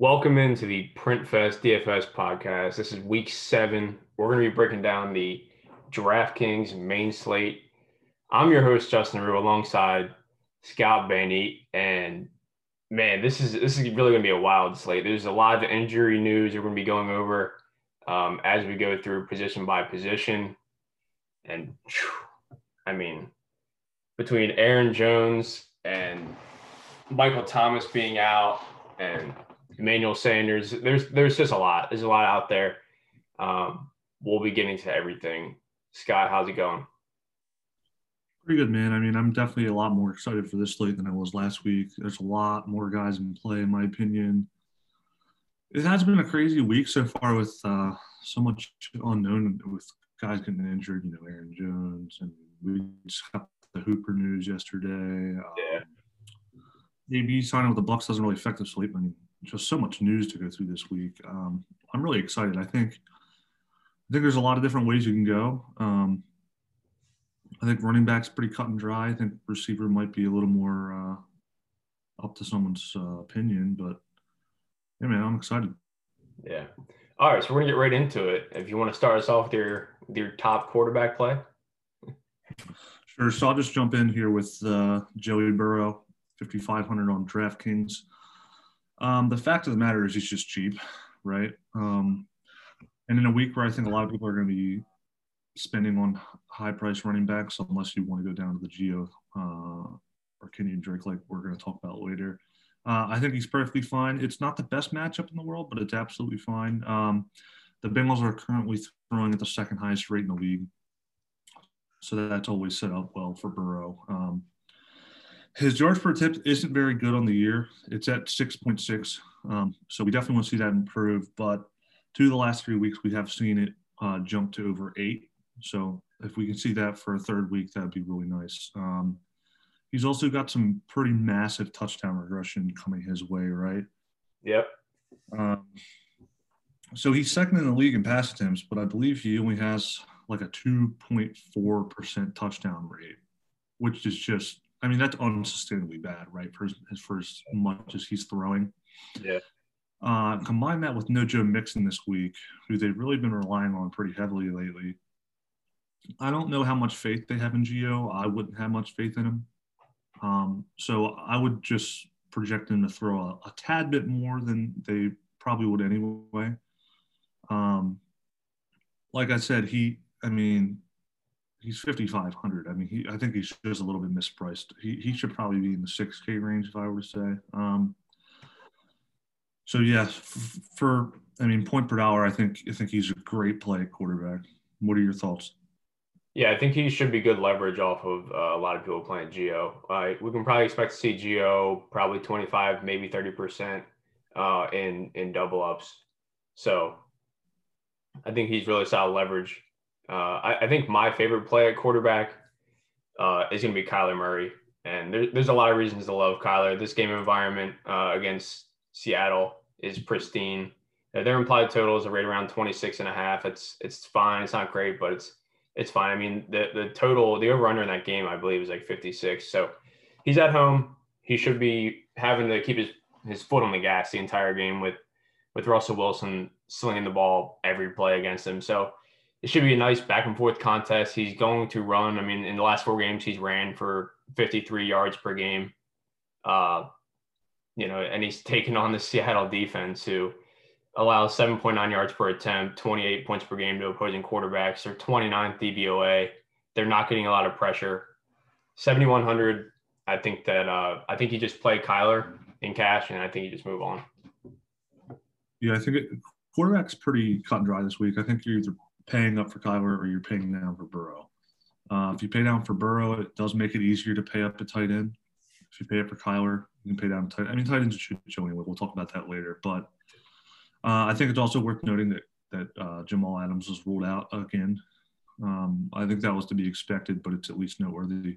Welcome into the Printfest DFS podcast. This is week 7. We're going to be breaking down the DraftKings main slate. I'm your host, Justin Rue, alongside Scout Bandy. And man, this is really going to be a wild slate. There's a lot of injury news we're going to be going over as we go through position by position. And I mean, between Aaron Jones and Michael Thomas being out and Emmanuel Sanders, there's just a lot. There's a lot out there. We'll be getting to everything. Scott, how's it going? Pretty good, man. I mean, I'm definitely a lot more excited for this slate than I was last week. There's a lot more guys in play, in my opinion. It has been a crazy week so far with so much unknown with guys getting injured, you know, Aaron Jones. And we just got the Hooper news yesterday. Yeah. AB signing with the Bucks doesn't really affect the slate. I mean, just so much news to go through this week. I'm really excited. I think there's a lot of different ways you can go. I think running back's pretty cut and dry. I think receiver might be a little more up to someone's opinion, but yeah, man, I'm excited. Yeah. All right, so we're gonna get right into it. If you want to start us off with your top quarterback play. Sure. So I'll just jump in here with Joey Burrow, 5,500 on DraftKings. The fact of the matter is he's just cheap, right? And in a week where I think a lot of people are going to be spending on high-priced running backs, unless you want to go down to the Geo or Kenyon Drake, like we're going to talk about later, I think he's perfectly fine. It's not the best matchup in the world, but it's absolutely fine. The Bengals are currently throwing at the second highest rate in the league, so that's always set up well for Burrow. His yards per attempt isn't very good on the year. It's at 6.6, so we definitely want to see that improve. But two of the last 3 weeks, we have seen it jump to over 8. So if we can see that for a third week, that would be really nice. He's also got some pretty massive touchdown regression coming his way, right? Yep. So he's second in the league in pass attempts, but I believe he only has like a 2.4% touchdown rate, which is just – I mean, that's unsustainably bad, right, for as much as he's throwing. Yeah. Combine that with no Joe Mixon this week, who they've really been relying on pretty heavily lately. I don't know how much faith they have in Geo. I wouldn't have much faith in him. So I would just project him to throw a tad bit more than they probably would anyway. Like I said, he's 5,500. I mean, I think he's just a little bit mispriced. He should probably be in the 6K range, if I were to say. So yeah, for point per dollar, I think he's a great play quarterback. What are your thoughts? Yeah, I think he should be good leverage off of a lot of people playing Geo. We can probably expect to see Geo probably 25, maybe 30% in double ups. So I think he's really solid leverage. I think my favorite play at quarterback is going to be Kyler Murray. And there's a lot of reasons to love Kyler. This game environment against Seattle is pristine. Their implied totals are right around 26.5. It's fine. It's not great, but it's fine. I mean, the total, the over-under in that game, I believe, is like 56. So he's at home. He should be having to keep his foot on the gas the entire game with Russell Wilson slinging the ball every play against him. So it should be a nice back-and-forth contest. He's going to run. I mean, in the last 4 games, he's ran for 53 yards per game. And he's taken on the Seattle defense, who allows 7.9 yards per attempt, 28 points per game to opposing quarterbacks. They're 29th DVOA. They're not getting a lot of pressure. 7,100, I think you just play Kyler in cash, and I think you just move on. Yeah, I think quarterback's pretty cut and dry this week. I think you're either paying up for Kyler or you're paying down for Burrow. If you pay down for Burrow, it does make it easier to pay up a tight end. If you pay up for Kyler, you can pay down tight end. I mean, tight ends should show anyway. We'll talk about that later. But I think it's also worth noting that Jamaal Adams was ruled out again. I think that was to be expected, but it's at least noteworthy.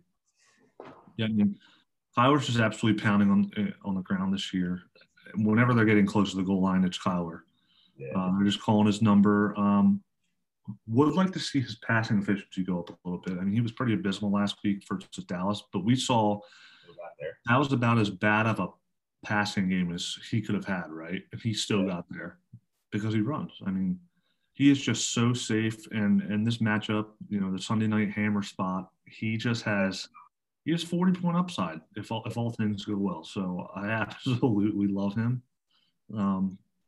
Yeah, I mean, Kyler's just absolutely pounding on the ground this year. Whenever they're getting close to the goal line, it's Kyler. Yeah. They're just calling his number. Would like to see his passing efficiency go up a little bit. I mean, he was pretty abysmal last week versus Dallas, but we saw that was about as bad of a passing game as he could have had, right? If he still got there, because he runs. I mean, he is just so safe. And this matchup, you know, the Sunday night hammer spot, he has 40-point upside if all things go well. So I absolutely love him.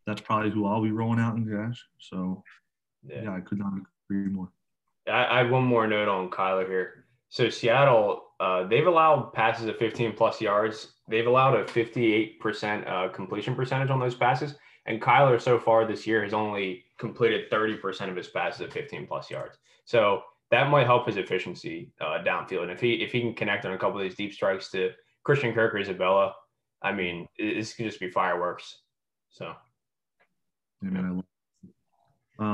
That's probably who I'll be rolling out in cash. So, yeah, I could not agree more. I have one more note on Kyler here. So Seattle, they've allowed passes of 15-plus yards. They've allowed a 58% completion percentage on those passes. And Kyler so far this year has only completed 30% of his passes at 15-plus yards. So that might help his efficiency downfield. And if he can connect on a couple of these deep strikes to Christian Kirk or Isabella, I mean, this could just be fireworks. So. I mean, I love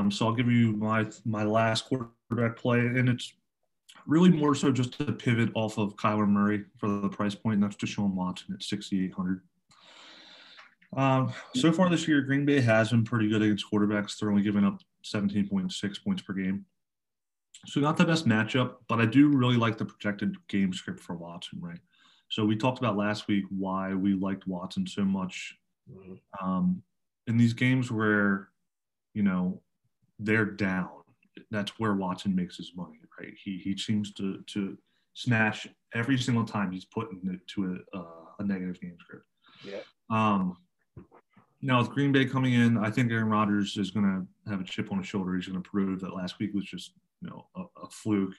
it. So I'll give you my last quarterback play, and it's really more so just to pivot off of Kyler Murray for the price point, and that's Deshaun Watson at 6,800. So far this year, Green Bay has been pretty good against quarterbacks. They're only giving up 17.6 points per game. So not the best matchup, but I do really like the projected game script for Watson, right? So we talked about last week why we liked Watson so much. In these games where, you know, they're down, that's where Watson makes his money, right? He seems to snatch every single time he's put into a negative game script. Yeah. Now with Green Bay coming in, I think Aaron Rodgers is going to have a chip on his shoulder. He's going to prove that last week was just, you know, a fluke.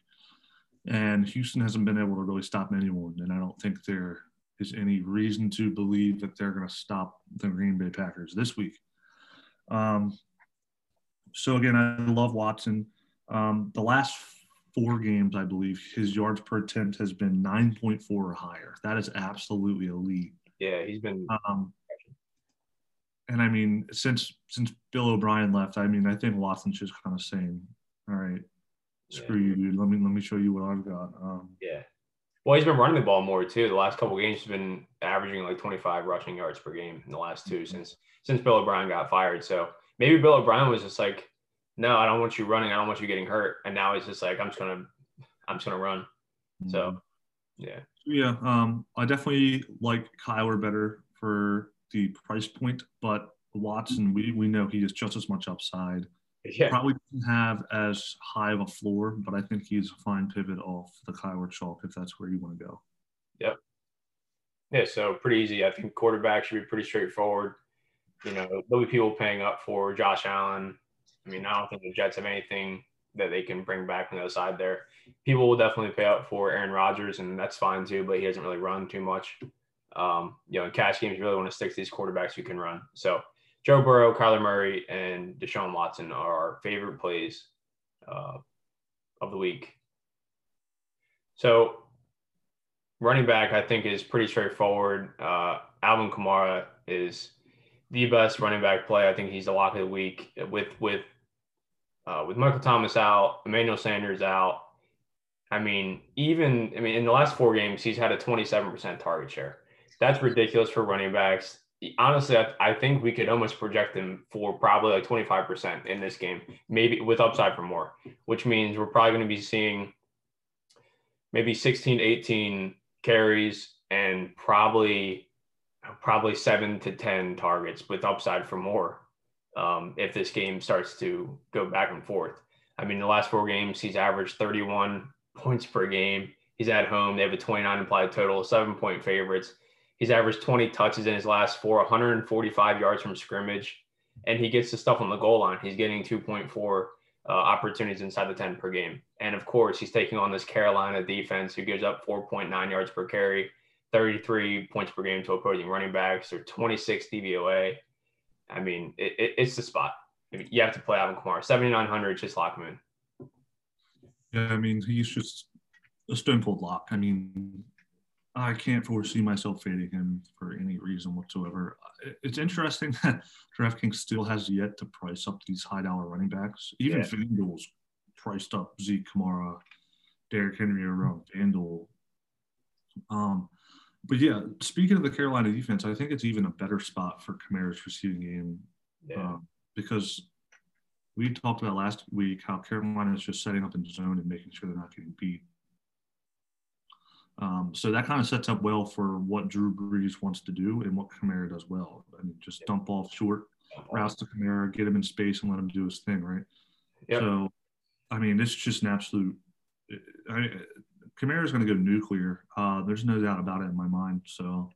And Houston hasn't been able to really stop anyone, and I don't think they're – is any reason to believe that they're going to stop the Green Bay Packers this week. So, again, I love Watson. The last four games, I believe, his yards per attempt has been 9.4 or higher. That is absolutely elite. Yeah, he's been and, I mean, since Bill O'Brien left, I mean, I think Watson's just kind of saying, all right, screw you, dude. Let me show you what I've got. Well, he's been running the ball more, too. The last couple of games, he's been averaging like 25 rushing yards per game in the last two since Bill O'Brien got fired. So maybe Bill O'Brien was just like, no, I don't want you running. I don't want you getting hurt. And now he's just like, I'm just going to run. So, yeah. Yeah, I definitely like Kyler better for the price point, but Watson, we know he has just as much upside. Yeah. Probably doesn't have as high of a floor, but I think he's a fine pivot off the Kyler chalk if that's where you want to go. Yep. Yeah, so pretty easy. I think quarterback should be pretty straightforward. You know, there'll be people paying up for Josh Allen. I mean, I don't think the Jets have anything that they can bring back from the other side there. People will definitely pay up for Aaron Rodgers, and that's fine too, but he doesn't really run too much. You know, in cash games, you really want to stick to these quarterbacks who can run. So Joe Burrow, Kyler Murray, and Deshaun Watson are our favorite plays of the week. So running back, I think, is pretty straightforward. Alvin Kamara is the best running back play. I think he's the lock of the week. With Michael Thomas out, Emmanuel Sanders out, I mean, in the last four games, he's had a 27% target share. That's ridiculous for running backs. Honestly, I think we could almost project him for probably like 25% in this game, maybe with upside for more, which means we're probably going to be seeing maybe 16, 18 carries and probably 7 to 10 targets with upside for more if this game starts to go back and forth. I mean, the last four games, he's averaged 31 points per game. He's at home. They have a 29 implied total, 7-point favorites. He's averaged 20 touches in his last four, 145 yards from scrimmage, and he gets the stuff on the goal line. He's getting 2.4 opportunities inside the 10 per game. And, of course, he's taking on this Carolina defense who gives up 4.9 yards per carry, 33 points per game to opposing running backs, or 26 DVOA. I mean, it's the spot. You have to play Alvin Kamara. 7,900, just lock him in. Yeah, I mean, he's just a stone-cold lock. I mean, I can't foresee myself fading him for any reason whatsoever. It's interesting that DraftKings still has yet to price up these high-dollar running backs. Even FanDuel's priced up Zeke, Kamara, Derrick Henry around FanDuel. But, yeah, speaking of the Carolina defense, I think it's even a better spot for Kamara's receiving game because we talked about last week how Carolina is just setting up in zone and making sure they're not getting beat. So that kind of sets up well for what Drew Brees wants to do and what Kamara does well. I mean, just dump off short routes to Kamara, get him in space, and let him do his thing, right? Yep. So, I mean, it's just an absolute Kamara's going to go nuclear. There's no doubt about it in my mind. So,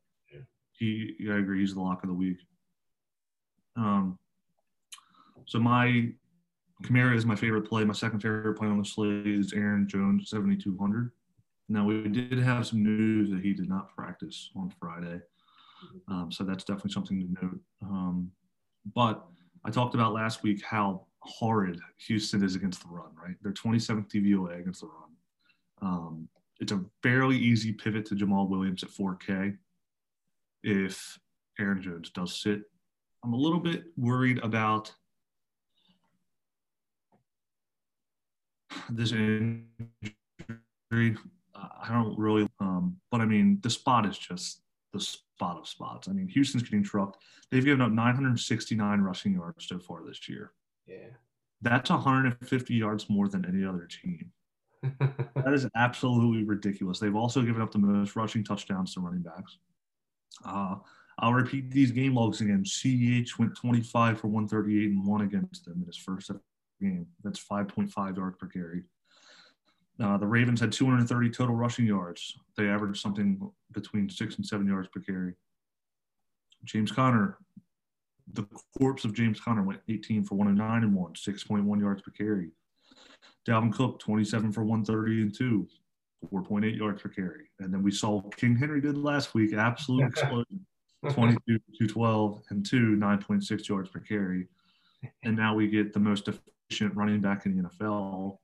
I agree. He's the lock of the week. So Kamara is my favorite play. My second favorite play on the slate is Aaron Jones, 7,200. Now, we did have some news that he did not practice on Friday. So that's definitely something to note. But I talked about last week how horrid Houston is against the run, right? They're 27th DVOA against the run. It's a fairly easy pivot to Jamaal Williams at 4K if Aaron Jones does sit. I'm a little bit worried about this injury. I don't really, but I mean, the spot is just the spot of spots. I mean, Houston's getting trucked. They've given up 969 rushing yards so far this year. Yeah. That's 150 yards more than any other team. That is absolutely ridiculous. They've also given up the most rushing touchdowns to running backs. I'll repeat these game logs again. CEH went 25 for 138 and one against them in his first game. That's 5.5 yards per carry. The Ravens had 230 total rushing yards. They averaged something between 6 and 7 yards per carry. James Conner, the corpse of James Conner, went 18 for 109 and one, 6.1 yards per carry. Dalvin Cook, 27 for 130 and two, 4.8 yards per carry. And then we saw King Henry did last week, absolute explosion, 22 to 12 and two, 9.6 yards per carry. And now we get the most efficient running back in the NFL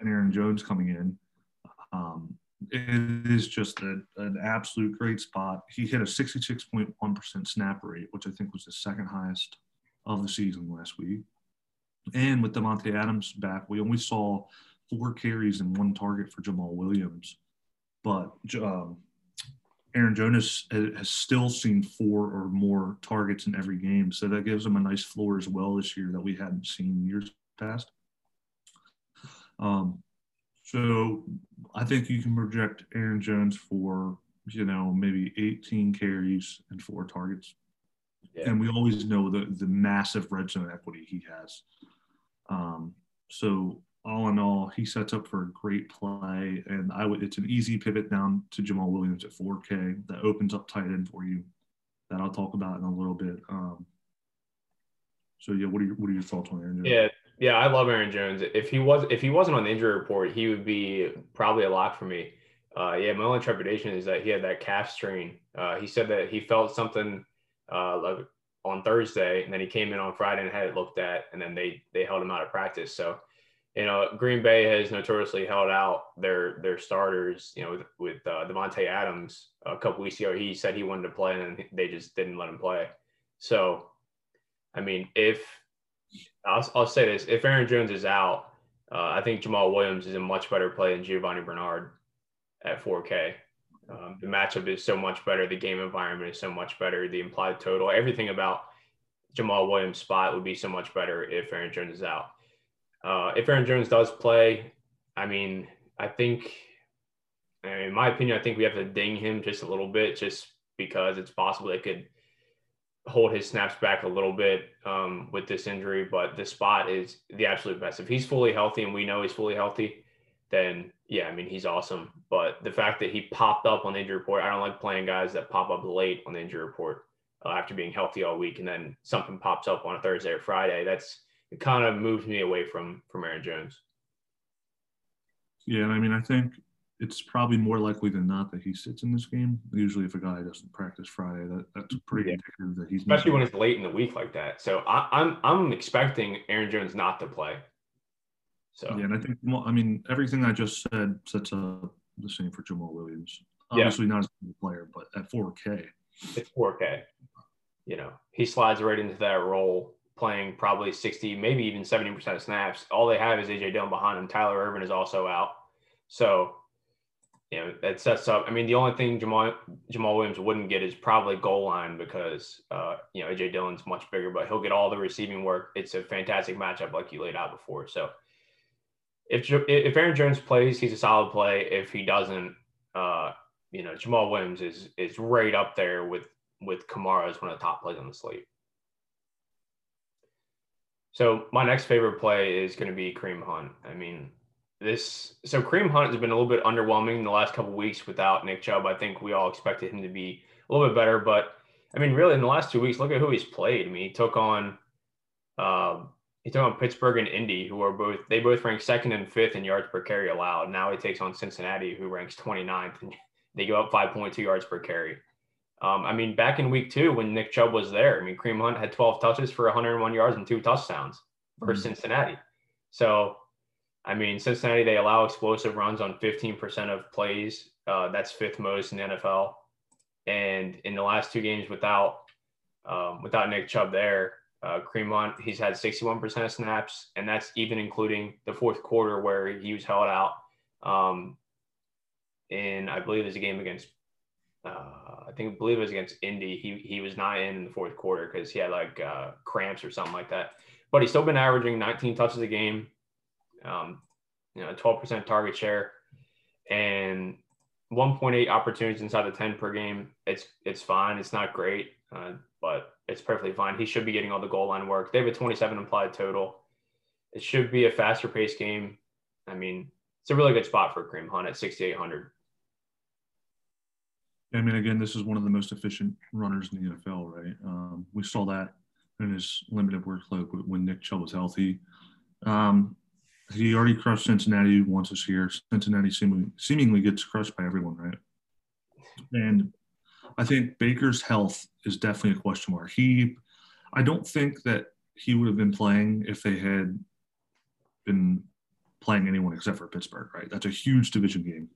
and Aaron Jones coming in. It is just an absolute great spot. He hit a 66.1% snap rate, which I think was the second highest of the season last week. And with Davante Adams back, we only saw 4 carries and 1 target for Jamaal Williams. But Aaron Jones has still seen 4 or more targets in every game. So that gives him a nice floor as well this year that we hadn't seen years past. So I think you can project Aaron Jones for, maybe 18 carries and 4 targets. Yeah. And we always know the massive red zone equity he has. So all in all, he sets up for a great play, and it's an easy pivot down to Jamaal Williams at 4K. That opens up tight end for you that I'll talk about in a little bit. What are your thoughts on Aaron Jones? Yeah, I love Aaron Jones. If he wasn't on the injury report, he would be probably a lock for me. My only trepidation is that he had that calf strain. He said that he felt something on Thursday, and then he came in on Friday and had it looked at, and then they held him out of practice. So, Green Bay has notoriously held out their starters, with Davante Adams a couple weeks ago. He said he wanted to play, and they just didn't let him play. So, I mean, I'll say this, if Aaron Jones is out, I think Jamaal Williams is a much better play than Giovani Bernard at 4K. The matchup is so much better. The game environment is so much better. The implied total, everything about Jamaal Williams' spot would be so much better if Aaron Jones is out. If Aaron Jones does play, in my opinion, I think we have to ding him just a little bit, just because it's possible they could hold his snaps back a little bit with this injury. But the spot is the absolute best. If he's fully healthy, and we know he's fully healthy, then he's awesome. But the fact that he popped up on the injury report, I don't like playing guys that pop up late on the injury report after being healthy all week, and then something pops up on a Thursday or Friday. It kind of moves me away from Aaron Jones. Yeah, and I think it's probably more likely than not that he sits in this game. Usually if a guy doesn't practice Friday, that's pretty indicative that he's – especially when it's late in the week like that. So I'm expecting Aaron Jones not to play. So. Yeah, and I think everything I just said sets up the same for Jamaal Williams. Obviously not as a player, but at 4K. It's 4K. He slides right into that role, playing probably 60, maybe even 70% of snaps. All they have is A.J. Dillon behind him. Tyler Ervin is also out. So, that sets up. The only thing Jamaal Williams wouldn't get is probably goal line because, A.J. Dillon's much bigger, but he'll get all the receiving work. It's a fantastic matchup like you laid out before. So, if Aaron Jones plays, he's a solid play. If he doesn't, you know, Jamaal Williams is right up there with Kamara as one of the top plays on the slate. So my next favorite play is going to be Kareem Hunt. I mean, so Kareem Hunt has been a little bit underwhelming in the last couple of weeks without Nick Chubb. I think we all expected him to be a little bit better, but I mean, really in the last 2 weeks, look at who he's played. I mean, he took on Pittsburgh and Indy, who are both ranked second and fifth in yards per carry allowed. Now he takes on Cincinnati, who ranks 29th, and they give up 5.2 yards per carry. I mean, back in week 2 when Nick Chubb was there, I mean, Kareem Hunt had 12 touches for 101 yards and 2 touchdowns for Cincinnati. So, I mean, Cincinnati, they allow explosive runs on 15% of plays. That's 5th most in the NFL. And in the last 2 games without Nick Chubb there, Kareem Hunt, he's had 61% of snaps, and that's even including the 4th quarter where he was held out. And I believe there's a game against I believe it was against Indy. He was not in the 4th quarter because he had like cramps or something like that. But he's still been averaging 19 touches a game, 12% target share, and 1.8 opportunities inside the 10 per game. It's fine. It's not great, but it's perfectly fine. He should be getting all the goal line work. They have a 27 implied total. It should be a faster paced game. I mean, it's a really good spot for Kareem Hunt at 6,800. I mean, again, this is one of the most efficient runners in the NFL, right? We saw that in his limited workload when Nick Chubb was healthy. He already crushed Cincinnati once this year. Cincinnati seemingly gets crushed by everyone, right? And I think Baker's health is definitely a question mark. I don't think that he would have been playing if they had been playing anyone except for Pittsburgh, right? That's a huge division game.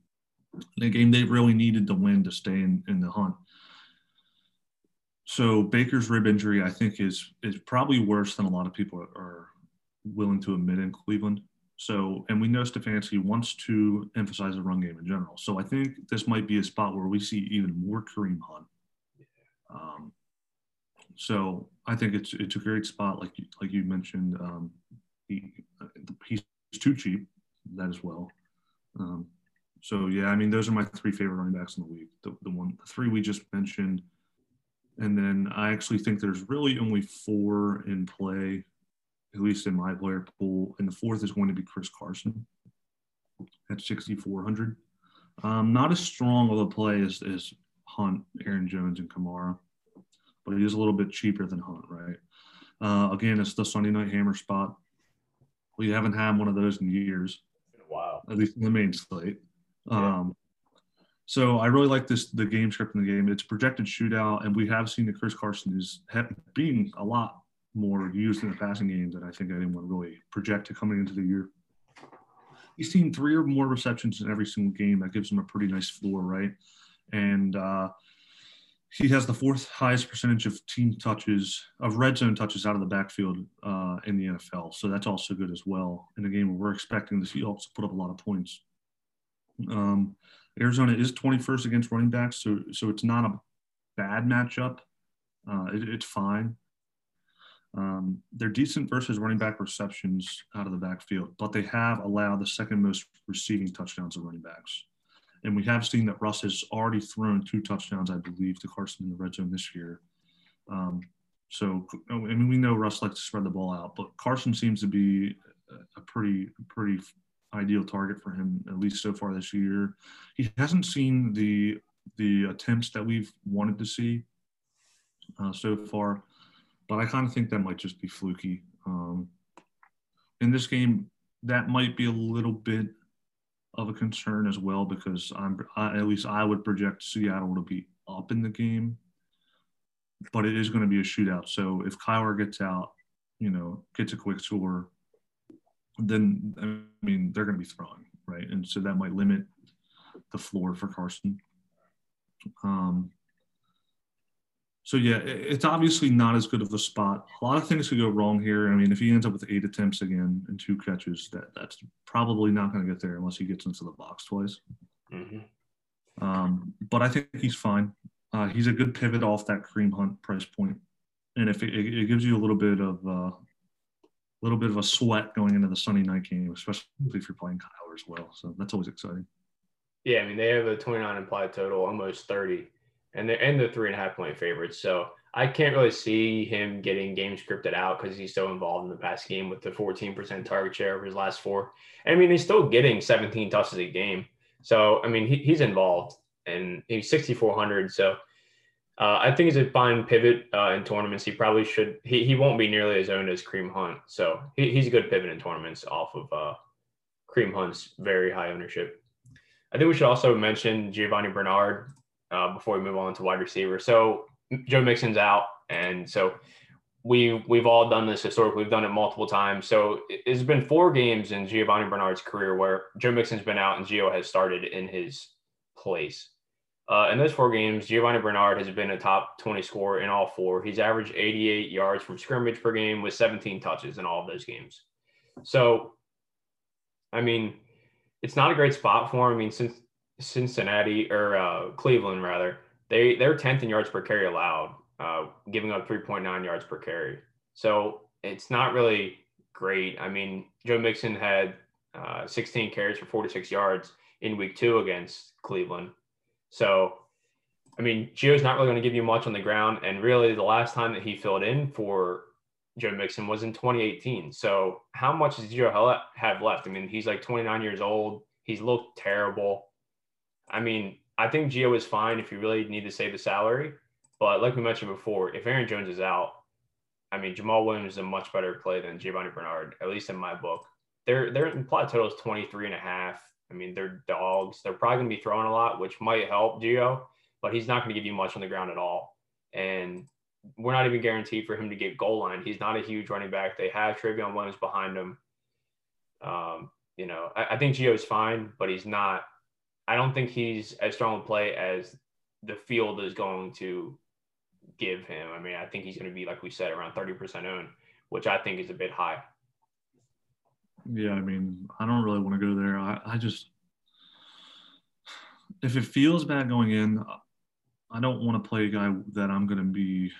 In a game they really needed the win to stay in the hunt. So Baker's rib injury, I think, is probably worse than a lot of people are willing to admit in Cleveland. So, and we know Stefanski wants to emphasize the run game in general. So I think this might be a spot where we see even more Kareem Hunt. So I think it's a great spot, like you mentioned. He's too cheap, that as well. So, yeah, I mean, those are my 3 favorite running backs in the week, the 3 we just mentioned. And then I actually think there's really only 4 in play, at least in my player pool. And the 4th is going to be Chris Carson at 6,400. Not as strong of a play as Hunt, Aaron Jones, and Kamara, but it is a little bit cheaper than Hunt, right? Again, it's the Sunday night hammer spot. We haven't had one of those in years. In a while. At least in the main slate. So I really like the game script in the game. It's projected shootout, and we have seen that Chris Carson is being a lot more used in the passing game than I think anyone really projected coming into the year. He's seen 3 or more receptions in every single game. That gives him a pretty nice floor, right? And he has the 4th highest percentage of red zone touches out of the backfield in the NFL. So that's also good as well in a game where we're expecting the Seahawks to put up a lot of points. Arizona is 21st against running backs, so it's not a bad matchup. It's fine. They're decent versus running back receptions out of the backfield, but they have allowed the 2nd most receiving touchdowns of running backs. And we have seen that Russ has already thrown 2 touchdowns, I believe, to Carson in the red zone this year. So, I mean, we know Russ likes to spread the ball out, but Carson seems to be a pretty ideal target for him, at least so far this year. He hasn't seen the attempts that we've wanted to see so far, but I kind of think that might just be fluky. In this game, that might be a little bit of a concern as well, because I would project Seattle to be up in the game, but it is going to be a shootout. So if Kyler gets out, gets a quick score, then, I mean, they're going to be throwing, right? And so that might limit the floor for Carson. So, yeah, it's obviously not as good of a spot. A lot of things could go wrong here. I mean, if he ends up with 8 attempts again and 2 catches, that's probably not going to get there unless he gets into the box twice. Mm-hmm. But I think he's fine. He's a good pivot off that Kareem Hunt price point. And if it gives you a little bit of a sweat going into the Sunday night game, especially if you're playing Kyler as well. So that's always exciting. Yeah, I mean, they have a 29 implied total, almost 30, and they're 3.5 point favorites. So I can't really see him getting game scripted out because he's so involved in the pass game with the 14% target share of his last four. I mean, he's still getting 17 touches a game. So, I mean, he's involved, and he's 6,400. So I think he's a fine pivot in tournaments. He probably should – he won't be nearly as owned as Kareem Hunt. So he's a good pivot in tournaments off of Kareem Hunt's very high ownership. I think we should also mention Giovani Bernard before we move on to wide receiver. So Joe Mixon's out, and so we've all done this historically. We've done it multiple times. So it's been four games in Giovani Bernard's career where Joe Mixon's been out and Geo has started in his place. In those four games, Giovani Bernard has been a top 20 scorer in all four. He's averaged 88 yards from scrimmage per game with 17 touches in all of those games. So, I mean, it's not a great spot for him. I mean, since Cincinnati or Cleveland, rather, they're 10th in yards per carry allowed, giving up 3.9 yards per carry. So it's not really great. I mean, Joe Mixon had 16 carries for 46 yards in week two against Cleveland. So, I mean, Gio's not really going to give you much on the ground. And really the last time that he filled in for Joe Mixon was in 2018. So how much does Gio have left? I mean, he's like 29 years old. He's looked terrible. I mean, I think Gio is fine if you really need to save the salary. But like we mentioned before, if Aaron Jones is out, I mean, Jamaal Williams is a much better play than Giovani Bernard, at least in my book. Their implied total is 23.5. I mean, they're dogs. They're probably going to be throwing a lot, which might help Gio, but he's not going to give you much on the ground at all. And we're not even guaranteed for him to get goal line. He's not a huge running back. They have Travion Williams behind him. You know, I think Gio's fine, but he's not. I don't think he's as strong a play as the field is going to give him. I mean, I think he's going to be, like we said, around 30% owned, which I think is a bit high. Yeah, I mean, I don't really want to go there. I just – if it feels bad going in, I don't want to play a guy that I'm going to be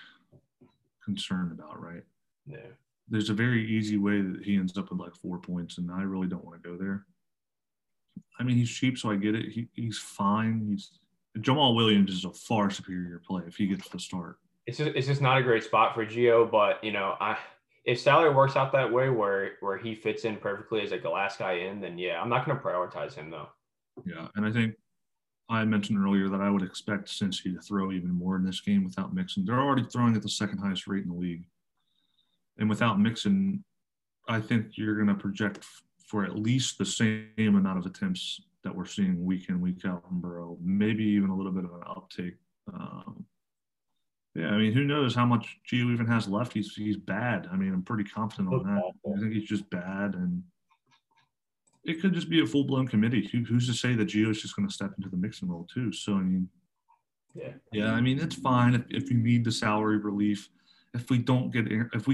concerned about, right? Yeah. There's a very easy way that he ends up with like 4 points, and I really don't want to go there. I mean, he's cheap, so I get it. He's fine. Jamaal Williams is a far superior play if he gets the start. It's just not a great spot for Gio, but, you know, if salary works out that way where he fits in perfectly as like the last guy in, then yeah, I'm not going to prioritize him though. Yeah, and I think I mentioned earlier that I would expect Cincy to throw even more in this game without Mixon. They're already throwing at the second highest rate in the league. And without Mixon, I think you're going to project for at least the same amount of attempts that we're seeing week in, week out from Burrow, maybe even a little bit of an uptake. Yeah, I mean, who knows how much Gio even has left? He's bad. I mean, I'm pretty confident on that. I think he's just bad, and it could just be a full-blown committee. Who's to say that Gio is just going to step into the mixing role too? So, I mean, yeah, I mean, it's fine if you need the salary relief. If we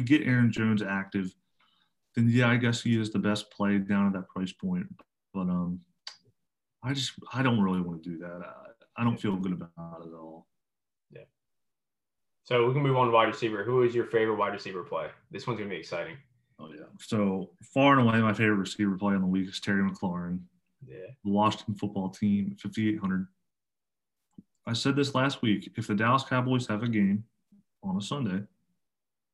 get Aaron Jones active, then yeah, I guess he is the best play down at that price point. But I don't really want to do that. I don't feel good about it at all. Yeah. So we can move on to wide receiver. Who is your favorite wide receiver play? This one's going to be exciting. Oh, yeah. So far and away, my favorite receiver play on the week is Terry McLaurin. Yeah. The Washington football team, 5,800. I said this last week. If the Dallas Cowboys have a game on a Sunday,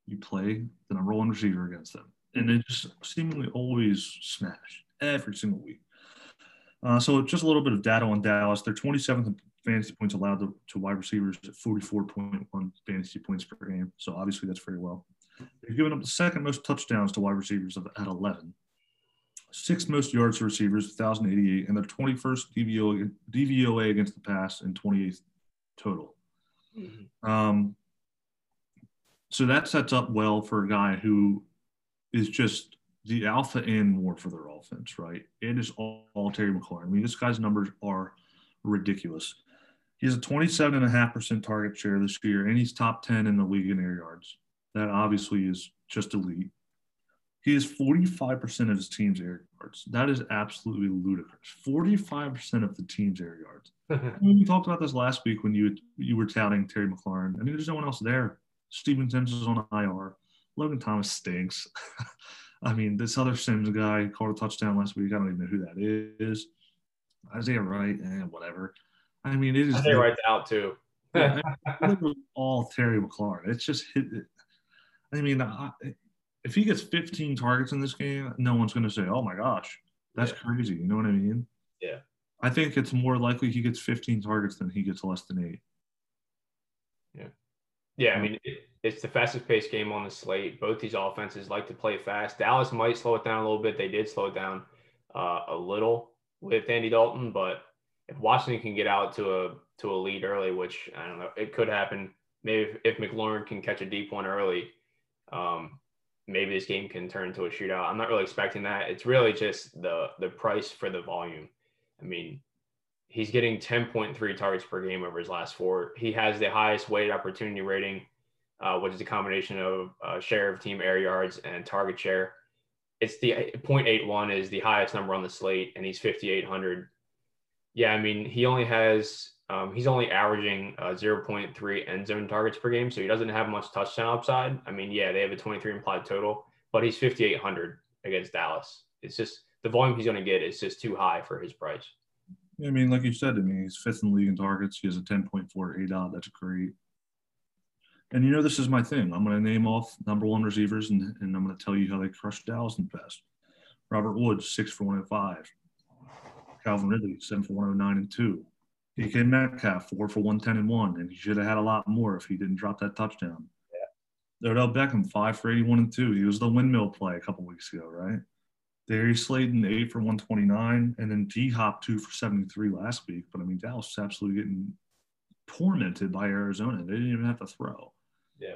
you play, then I'm rolling receiver against them. And they just seemingly always smash every single week. So just a little bit of data on Dallas. They're 27th in fantasy points allowed to wide receivers at 44.1 fantasy points per game. So obviously that's very well. They've given up the second most touchdowns to wide receivers at 11. Sixth most yards to receivers, 1,088, and their 21st DVOA against the pass and 28th total. Mm-hmm. So that sets up well for a guy who is just the alpha and more for their offense, right? It is all Terry McLaurin. I mean, this guy's numbers are ridiculous. He has a 27.5% target share this year, and he's top 10 in the league in air yards. That obviously is just elite. He has 45% of his team's air yards. That is absolutely ludicrous. 45% of the team's air yards. We talked about this last week when you were touting Terry McLaurin. I mean, there's no one else there. Steven Sims is on IR. Logan Thomas stinks. I mean, this other Sims guy caught a touchdown last week. I don't even know who that is. Isaiah Wright, whatever. I mean, it is. Isaiah Wright's out too. Yeah, all Terry McLaurin. It's just hit. I mean, if he gets 15 targets in this game, no one's going to say, "Oh my gosh, that's crazy." You know what I mean? Yeah. I think it's more likely he gets 15 targets than he gets less than 8. Yeah. Yeah, I mean, it's the fastest-paced game on the slate. Both these offenses like to play fast. Dallas might slow it down a little bit. They did slow it down a little with Andy Dalton, but if Washington can get out to a lead early, which I don't know, it could happen. Maybe if McLaurin can catch a deep one early, maybe this game can turn into a shootout. I'm not really expecting that. It's really just the price for the volume. I mean, he's getting 10.3 targets per game over his last 4. He has the highest weighted opportunity rating, which is a combination of share of team air yards and target share. It's the 0.81 is the highest number on the slate, and he's 5,800. Yeah, I mean, he only has he's only averaging 0.3 end zone targets per game, so he doesn't have much touchdown upside. I mean, yeah, they have a 23 implied total, but he's 5,800 against Dallas. It's just the volume he's going to get is just too high for his price. I mean, like you said, I mean, he's 5th in the league in targets. He has a 10.4 ADOT. That's great. And, you know, this is my thing. I'm going to name off number one receivers, and I'm going to tell you how they crushed Dallas in the past. Robert Woods, 6 for 105. Calvin Ridley, 7 for 109 and 2. DK Metcalf, 4 for 110 and 1, and he should have had a lot more if he didn't drop that touchdown. Yeah. Odell Beckham, 5 for 81 and 2. He was the windmill play a couple weeks ago, right? Darius Slayton, 8 for 129, and then G-Hop, 2 for 73 last week. But, I mean, Dallas is absolutely getting tormented by Arizona. They didn't even have to throw. Yeah.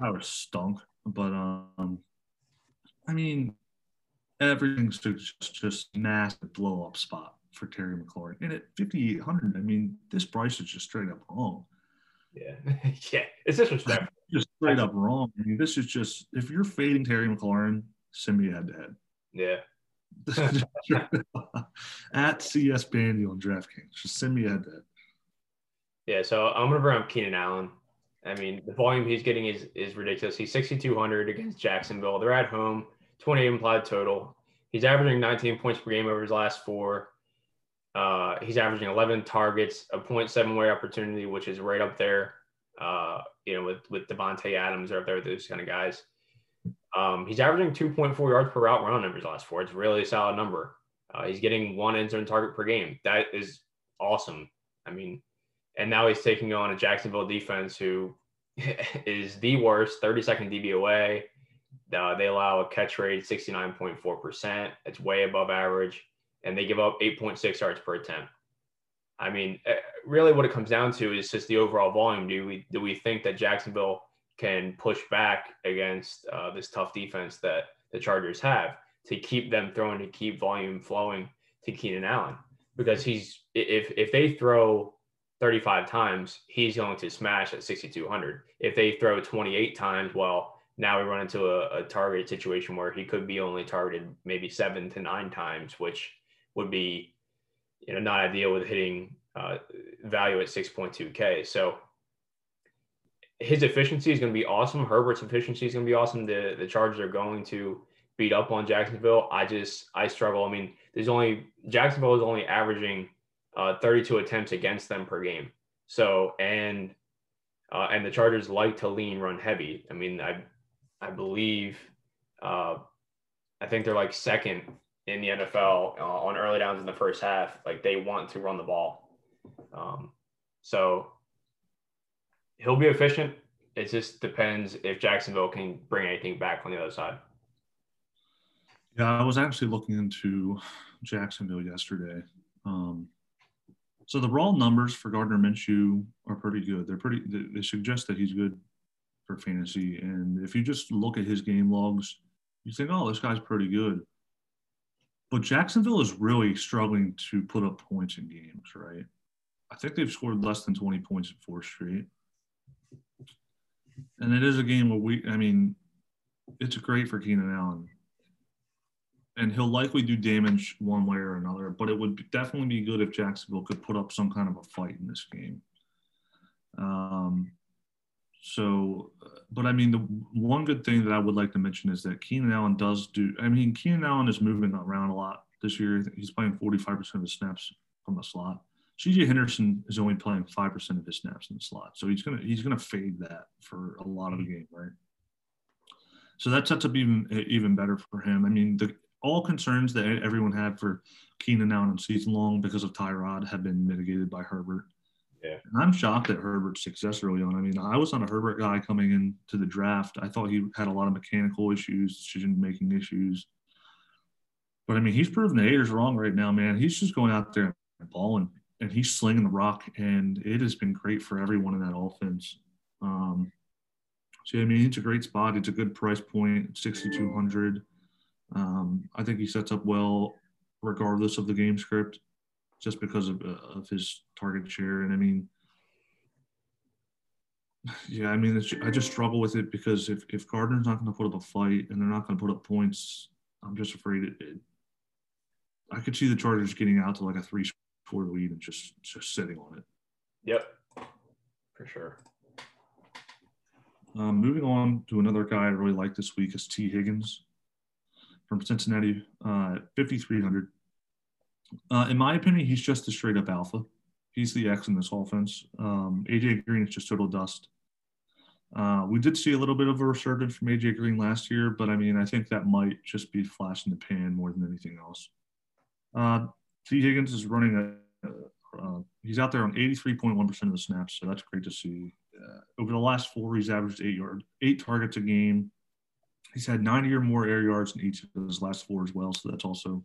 I was stunk. But, I mean, everything's just massive blow-up spot for Terry McLaurin. And at 5,800, I mean, this price is just straight up wrong. Yeah. Yeah. It's disrespectful. Just straight up wrong. I mean, this is just – if you're fading Terry McLaurin, send me a head-to-head. Yeah. At CS Bandy on DraftKings. Just send me a head to head. Yeah, so I'm going to bring up Keenan Allen. I mean, the volume he's getting is ridiculous. He's 6,200 against Jacksonville. They're at home, 28 implied total. He's averaging 19 points per game over his last 4. He's averaging 11 targets, a 0.7 way opportunity, which is right up there, you know, with Davante Adams or up there with those kind of guys. He's averaging 2.4 yards per route run over his last 4. It's really a solid number. He's getting 1 end zone target per game. That is awesome. I mean, and now he's taking on a Jacksonville defense who is the worst, 32nd DVOA. They allow a catch rate 69.4%. It's way above average. And they give up 8.6 yards per attempt. I mean, really what it comes down to is just the overall volume. Do we think that Jacksonville can push back against this tough defense that the Chargers have to keep them throwing, to keep volume flowing to Keenan Allen? Because he's if they throw 35 times, he's going to smash at 6,200. If they throw 28 times, well, now we run into a targeted situation where he could be only targeted maybe 7 to 9 times, which would be, you know, not ideal with hitting value at 6.2K. So his efficiency is going to be awesome. Herbert's efficiency is going to be awesome. The Chargers are going to beat up on Jacksonville. I struggle. I mean, Jacksonville is only averaging 32 attempts against them per game. So, and the Chargers like to lean run heavy. I mean, I believe, I think they're like second in the NFL on early downs in the first half. Like they want to run the ball. So he'll be efficient. It just depends if Jacksonville can bring anything back on the other side. Yeah, I was actually looking into Jacksonville yesterday. So the raw numbers for Gardner Minshew are pretty good. They suggest that he's good for fantasy. And if you just look at his game logs, you think, oh, this guy's pretty good. But Jacksonville is really struggling to put up points in games, right? I think they've scored less than 20 points in 4 straight. And it is a game where it's great for Keenan Allen. And he'll likely do damage one way or another, but it would definitely be good if Jacksonville could put up some kind of a fight in this game. The one good thing that I would like to mention is that Keenan Allen Keenan Allen is moving around a lot this year. He's playing 45% of the snaps from the slot. CJ Henderson is only playing 5% of his snaps in the slot, so he's gonna fade that for a lot of the game, right? So that sets up even better for him. I mean, all concerns that everyone had for Keenan Allen on season long because of Tyrod have been mitigated by Herbert. Yeah, and I'm shocked at Herbert's success early on. I mean, I was on a Herbert guy coming into the draft. I thought he had a lot of mechanical issues, decision-making issues. But, I mean, he's proven the haters wrong right now, man. He's just going out there and balling, and he's slinging the rock, and it has been great for everyone in that offense. So, I mean, it's a great spot. It's a good price point, $6,200. I think he sets up well regardless of the game script, just because of his target share. And, I mean, yeah, I mean, I just struggle with it because if Gardner's not going to put up a fight and they're not going to put up points, I'm just afraid I could see the Chargers getting out to like a 3-4 lead and just sitting on it. Yep, for sure. Moving on to another guy I really like this week is T. Higgins from Cincinnati, 5,300. In my opinion, he's just a straight-up alpha. He's the X in this offense. A.J. Green is just total dust. We did see a little bit of a resurgence from A.J. Green last year, but, I mean, I think that might just be flash in the pan more than anything else. T. Higgins is running he's out there on 83.1% of the snaps, so that's great to see. Over the last four, he's averaged 8 targets a game. He's had 90 or more air yards in each of his last four as well, so that's also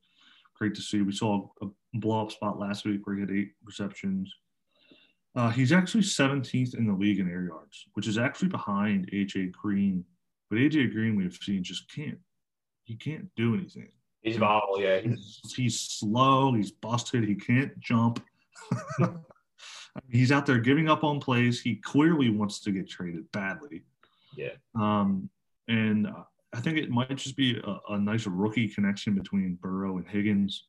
great to see. We saw a blow-up spot last week where he had 8 receptions. He's actually 17th in the league in air yards, which is actually behind A.J. Green. But A.J. Green, we've seen, he can't do anything. He's volatile, yeah. He's slow. He's busted. He can't jump. I mean, he's out there giving up on plays. He clearly wants to get traded badly. Yeah. And I think it might just be a nice rookie connection between Burrow and Higgins.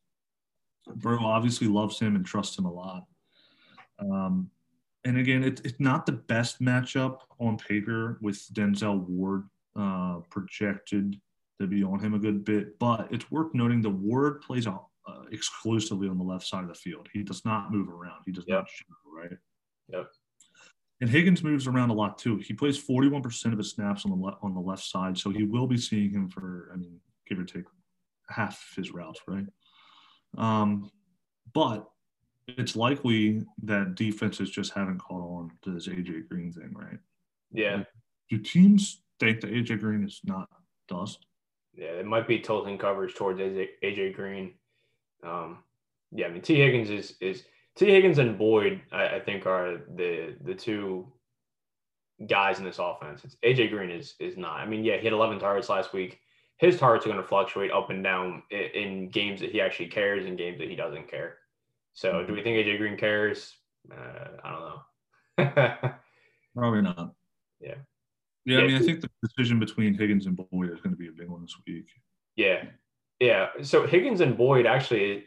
Burrow obviously loves him and trusts him a lot. And again, it's not the best matchup on paper with Denzel Ward projected to be on him a good bit, but it's worth noting the Ward plays out exclusively on the left side of the field. He does not move around. He does not shoot, right? Yep. And Higgins moves around a lot too. He plays 41% of his snaps on the left side, so he will be seeing him for, I mean, give or take half his routes, right? But it's likely that defenses just haven't caught on to this A.J. Green thing, right? Yeah. Like, do teams think that A.J. Green is not dust? Yeah, it might be tilting coverage towards A.J. Green. Yeah, I mean, T. Higgins is T. Higgins and Boyd, I think, are the two guys in this offense. It's A.J. Green is not. I mean, yeah, he had 11 targets last week. His targets are going to fluctuate up and down in games that he actually cares and games that he doesn't care. So do we think A.J. Green cares? I don't know. Probably not. Yeah. Yeah, I mean, I think the decision between Higgins and Boyd is going to be a big one this week. Yeah. Yeah. So Higgins and Boyd, actually,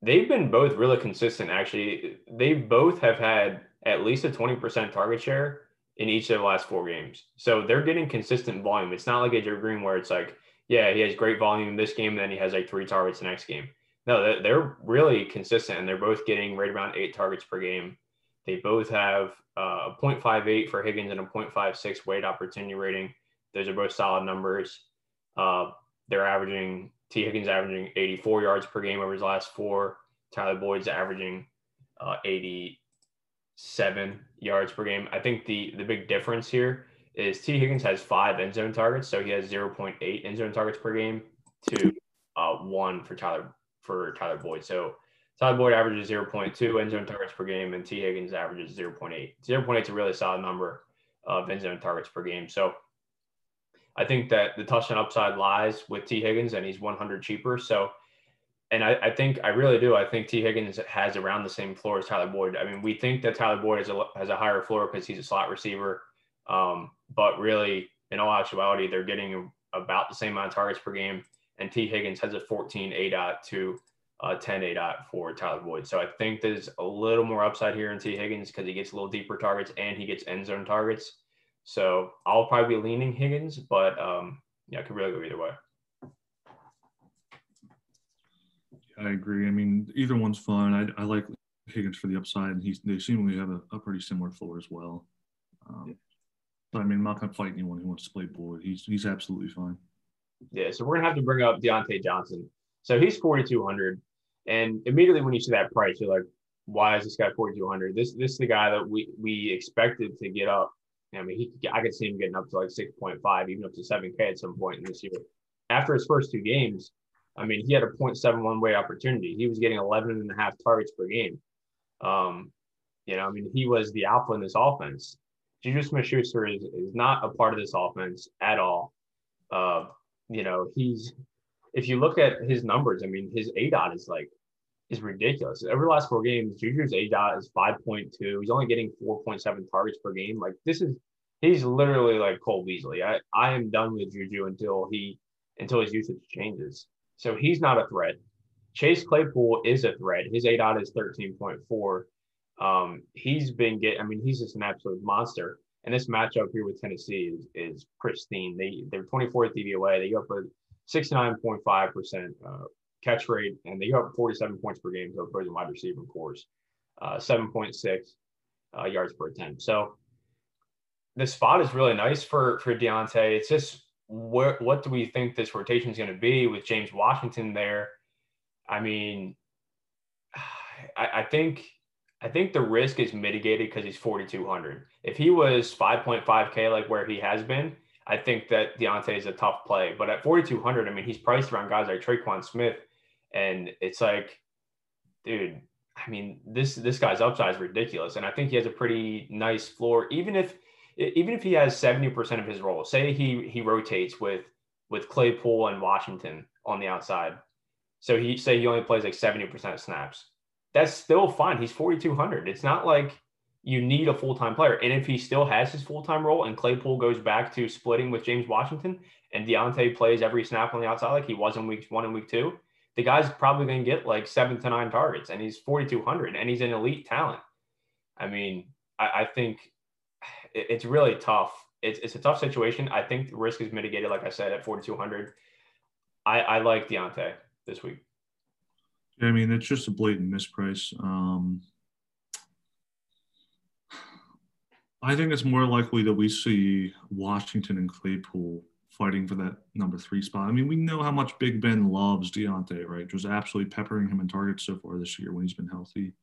they've been both really consistent, actually. They both have had at least a 20% target share in each of the last four games. So they're getting consistent volume. It's not like A.J. Green where it's like, yeah, he has great volume this game, and then he has like 3 targets the next game. No, they're really consistent, and they're both getting right around 8 targets per game. They both have a 0.58 for Higgins and a 0.56 weighted opportunity rating. Those are both solid numbers. They're averaging – T. Higgins averaging 84 yards per game over his last four. Tyler Boyd's averaging 87 yards per game. I think the big difference here is T. Higgins has 5 end zone targets, so he has 0.8 end zone targets per game to 1 for Tyler Boyd. So Tyler Boyd averages 0.2 end zone targets per game, and T. Higgins averages 0.8. 0.8 is a really solid number of end zone targets per game. So I think that the touchdown upside lies with T. Higgins, and he's 100 cheaper. So, and I think T. Higgins has around the same floor as Tyler Boyd. I mean, we think that Tyler Boyd has a higher floor because he's a slot receiver. But really, in all actuality, they're getting about the same amount of targets per game. And T. Higgins has a 14 ADOT to 10 ADOT for Tyler Boyd. So I think there's a little more upside here in T. Higgins because he gets a little deeper targets and he gets end zone targets. So I'll probably be leaning Higgins, but yeah, I could really go either way. I agree. I mean, either one's fun. I like Higgins for the upside, and they seemingly have a pretty similar floor as well. But I mean, I'm not going to fight anyone who wants to play Boyd. He's absolutely fine. Yeah, so we're going to have to bring up Deontay Johnson. So he's 4,200, and immediately when you see that price, you're like, why is this guy 4,200? This is the guy that we expected to get up. I mean, I could see him getting up to like 6.5, even up to 7K at some point in this year. After his first two games, I mean, he had a 0.71 weight opportunity. He was getting 11.5 targets per game. I mean, he was the alpha in this offense. Juju Smith-Schuster is not a part of this offense at all. If you look at his numbers, I mean, his ADOT is ridiculous. Every last four games, Juju's ADOT is 5.2. He's only getting 4.7 targets per game. Like, he's literally like Cole Beasley. I am done with Juju until his usage changes. So he's not a threat. Chase Claypool is a threat. His ADOT is 13.4. He's just an absolute monster. And this matchup here with Tennessee is pristine. They're 24th DVOA. They go up with 69.5% catch rate, and they go up 47 points per game to opposing wide receiver cores, 7.6 yards per attempt. So the spot is really nice for Deontay. It's just what do we think this rotation is going to be with James Washington there? I mean, I think the risk is mitigated because he's 4,200. If he was 5.5K, like where he has been, I think that Deontay is a tough play. But at 4,200, I mean, he's priced around guys like Tre'Quan Smith. And it's like, dude, I mean, this guy's upside is ridiculous. And I think he has a pretty nice floor. Even if he has 70% of his role, say he rotates with Claypool and Washington on the outside. So he only plays like 70% of snaps. That's still fine. He's 4,200. It's not like you need a full-time player. And if he still has his full-time role and Claypool goes back to splitting with James Washington and Deontay plays every snap on the outside like he was in week 1 and week 2, the guy's probably going to get like 7 to 9 targets, and he's 4,200, and he's an elite talent. I mean, I think it's really tough. It's a tough situation. I think the risk is mitigated, like I said, at 4,200. I like Deontay this week. Yeah, I mean, it's just a blatant misprice. I think it's more likely that we see Washington and Claypool fighting for that number 3 spot. I mean, we know how much Big Ben loves Deontay, right? Just absolutely peppering him in targets so far this year when he's been healthy.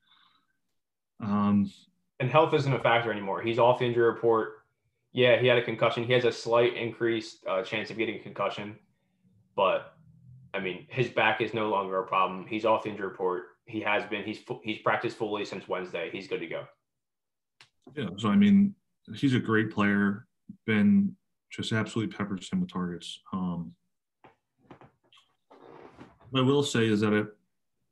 And health isn't a factor anymore. He's off the injury report. Yeah, he had a concussion. He has a slight increased chance of getting a concussion, but I mean, his back is no longer a problem. He's off the injury report. He has been. He's practiced fully since Wednesday. He's good to go. Yeah, so I mean, he's a great player. Ben just absolutely peppers him with targets. What I will say is that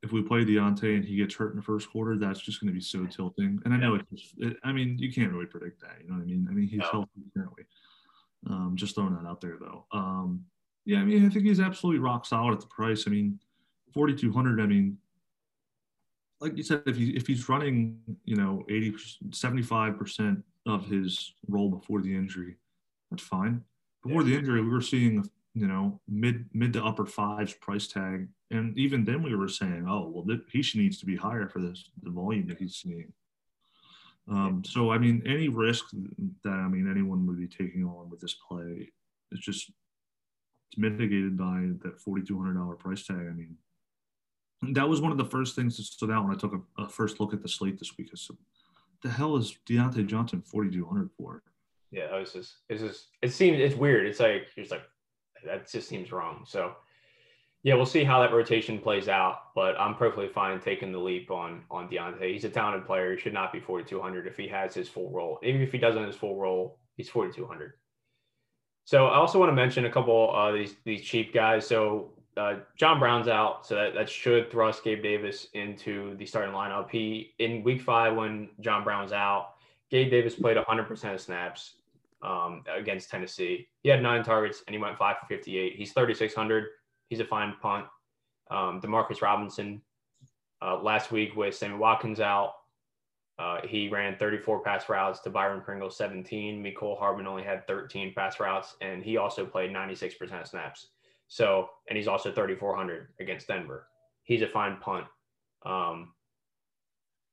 if we play Deontay and he gets hurt in the first quarter, that's just going to be so tilting. And I know you can't really predict that. You know what I mean? I mean, he's healthy currently. Just throwing that out there, though. Yeah, I mean, I think he's absolutely rock solid at the price. I mean, 4,200, I mean, like you said, if he's running, 75% of his role before the injury, that's fine. Before the injury, we were seeing, mid to upper fives price tag. And even then we were saying, oh, well, he needs to be higher for this, the volume that he's seeing. So, I mean, any risk that, I mean, anyone would be taking on with this play, it's just – mitigated by that $4,200 price tag. I mean, that was one of the first things that stood out when I took a first look at the slate this week. I said, the hell is Deontay Johnson 4,200 for? Yeah, it's weird. It's like, that just seems wrong. So yeah, we'll see how that rotation plays out, but I'm perfectly fine taking the leap on Deontay. He's a talented player. He should not be 4,200 if he has his full role. Even if he doesn't his full role, he's 4,200. So I also want to mention a couple of these cheap guys. So John Brown's out, so that should thrust Gabe Davis into the starting lineup. In week 5, when John Brown was out, Gabe Davis played 100% of snaps against Tennessee. He had 9 targets, and he went 5 for 58. He's 3,600. He's a fine punt. Demarcus Robinson last week with Sammy Watkins out. He ran 34 pass routes to Byron Pringle, 17. Mecole Hardman only had 13 pass routes, and he also played 96% of snaps. So, and he's also 3,400 against Denver. he's a fine punt.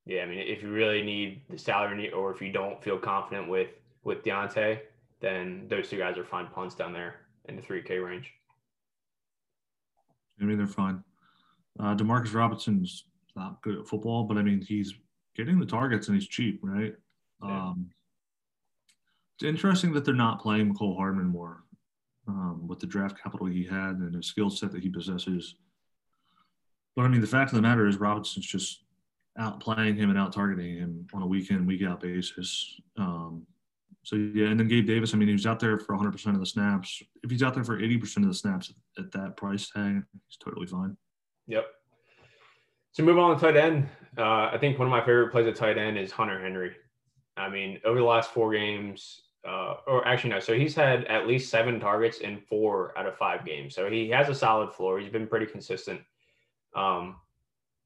Yeah, I mean, if you really need the salary or if you don't feel confident with Deontay, then those two guys are fine punts down there in the 3K range. I mean, they're fine. DeMarcus Robinson's not good at football, but, I mean, he's getting the targets and he's cheap, right? Yeah. It's interesting that they're not playing Mecole Hardman more with the draft capital he had and the skill set that he possesses. But, I mean, the fact of the matter is Robinson's just outplaying him and out-targeting him on a week-in, week-out basis. So, yeah, and then Gabe Davis, I mean, he was out there for 100% of the snaps. If he's out there for 80% of the snaps at that price tag, he's totally fine. Yep. So move on to tight end. I think one of my favorite plays at tight end is Hunter Henry. I mean, over the last four games, so he's had at least seven targets in four out of five games. So he has a solid floor. He's been pretty consistent.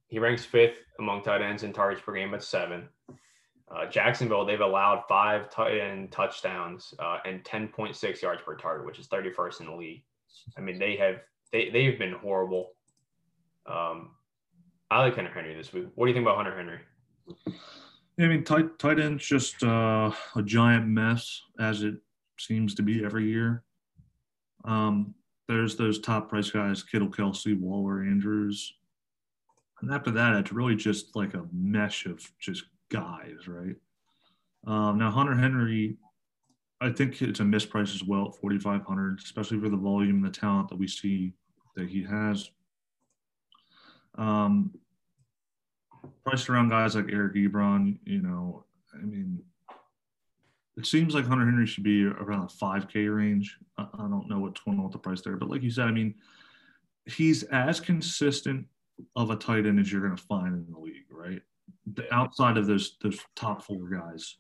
He ranks fifth among tight ends in targets per game at seven. Jacksonville, they've allowed five tight end touchdowns and 10.6 yards per target, which is 31st in the league. I mean, they've been horrible. I like Hunter Henry this week. What do you think about Hunter Henry? I mean, tight end's just a giant mess, as it seems to be every year. There's those top price guys, Kittle, Kelsey, Waller, Andrews. And after that, it's really just like a mesh of just guys, right? Now, Hunter Henry, I think it's a misprice as well at 4,500, especially for the volume and the talent that we see that he has. Priced around guys like Eric Ebron, you know, I mean, it seems like Hunter Henry should be around the 5K range. I don't know what's going on with the price there, but like you said, I mean, he's as consistent of a tight end as you're going to find in the league, right? The outside of those top four guys.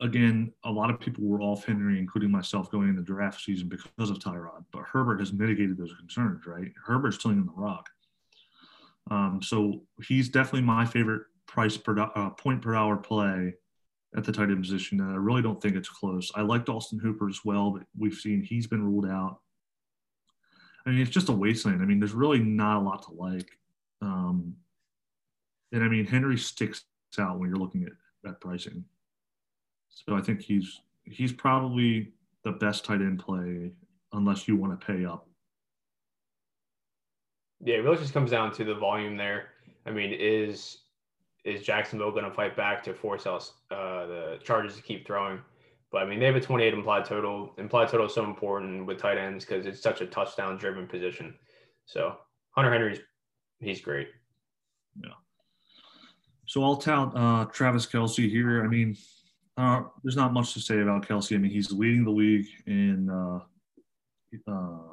Again, a lot of people were off Henry, including myself, going into draft season because of Tyrod, but Herbert has mitigated those concerns, right? Herbert's slinging the rock. So he's definitely my favorite price per point per hour play at the tight end position. I really don't think it's close. I liked Austin Hooper as well, but we've seen he's been ruled out. I mean, it's just a wasteland. I mean, there's really not a lot to like. And I mean, Henry sticks out when you're looking at pricing. So I think he's probably the best tight end play unless you want to pay up. Yeah, it really just comes down to the volume there. I mean, is Jacksonville going to fight back to force the Chargers to keep throwing? But, I mean, they have a 28 implied total. Implied total is so important with tight ends because it's such a touchdown-driven position. So Hunter Henry's he's great. Yeah. So I'll tout Travis Kelce here. I mean, there's not much to say about Kelce. I mean, he's leading the league in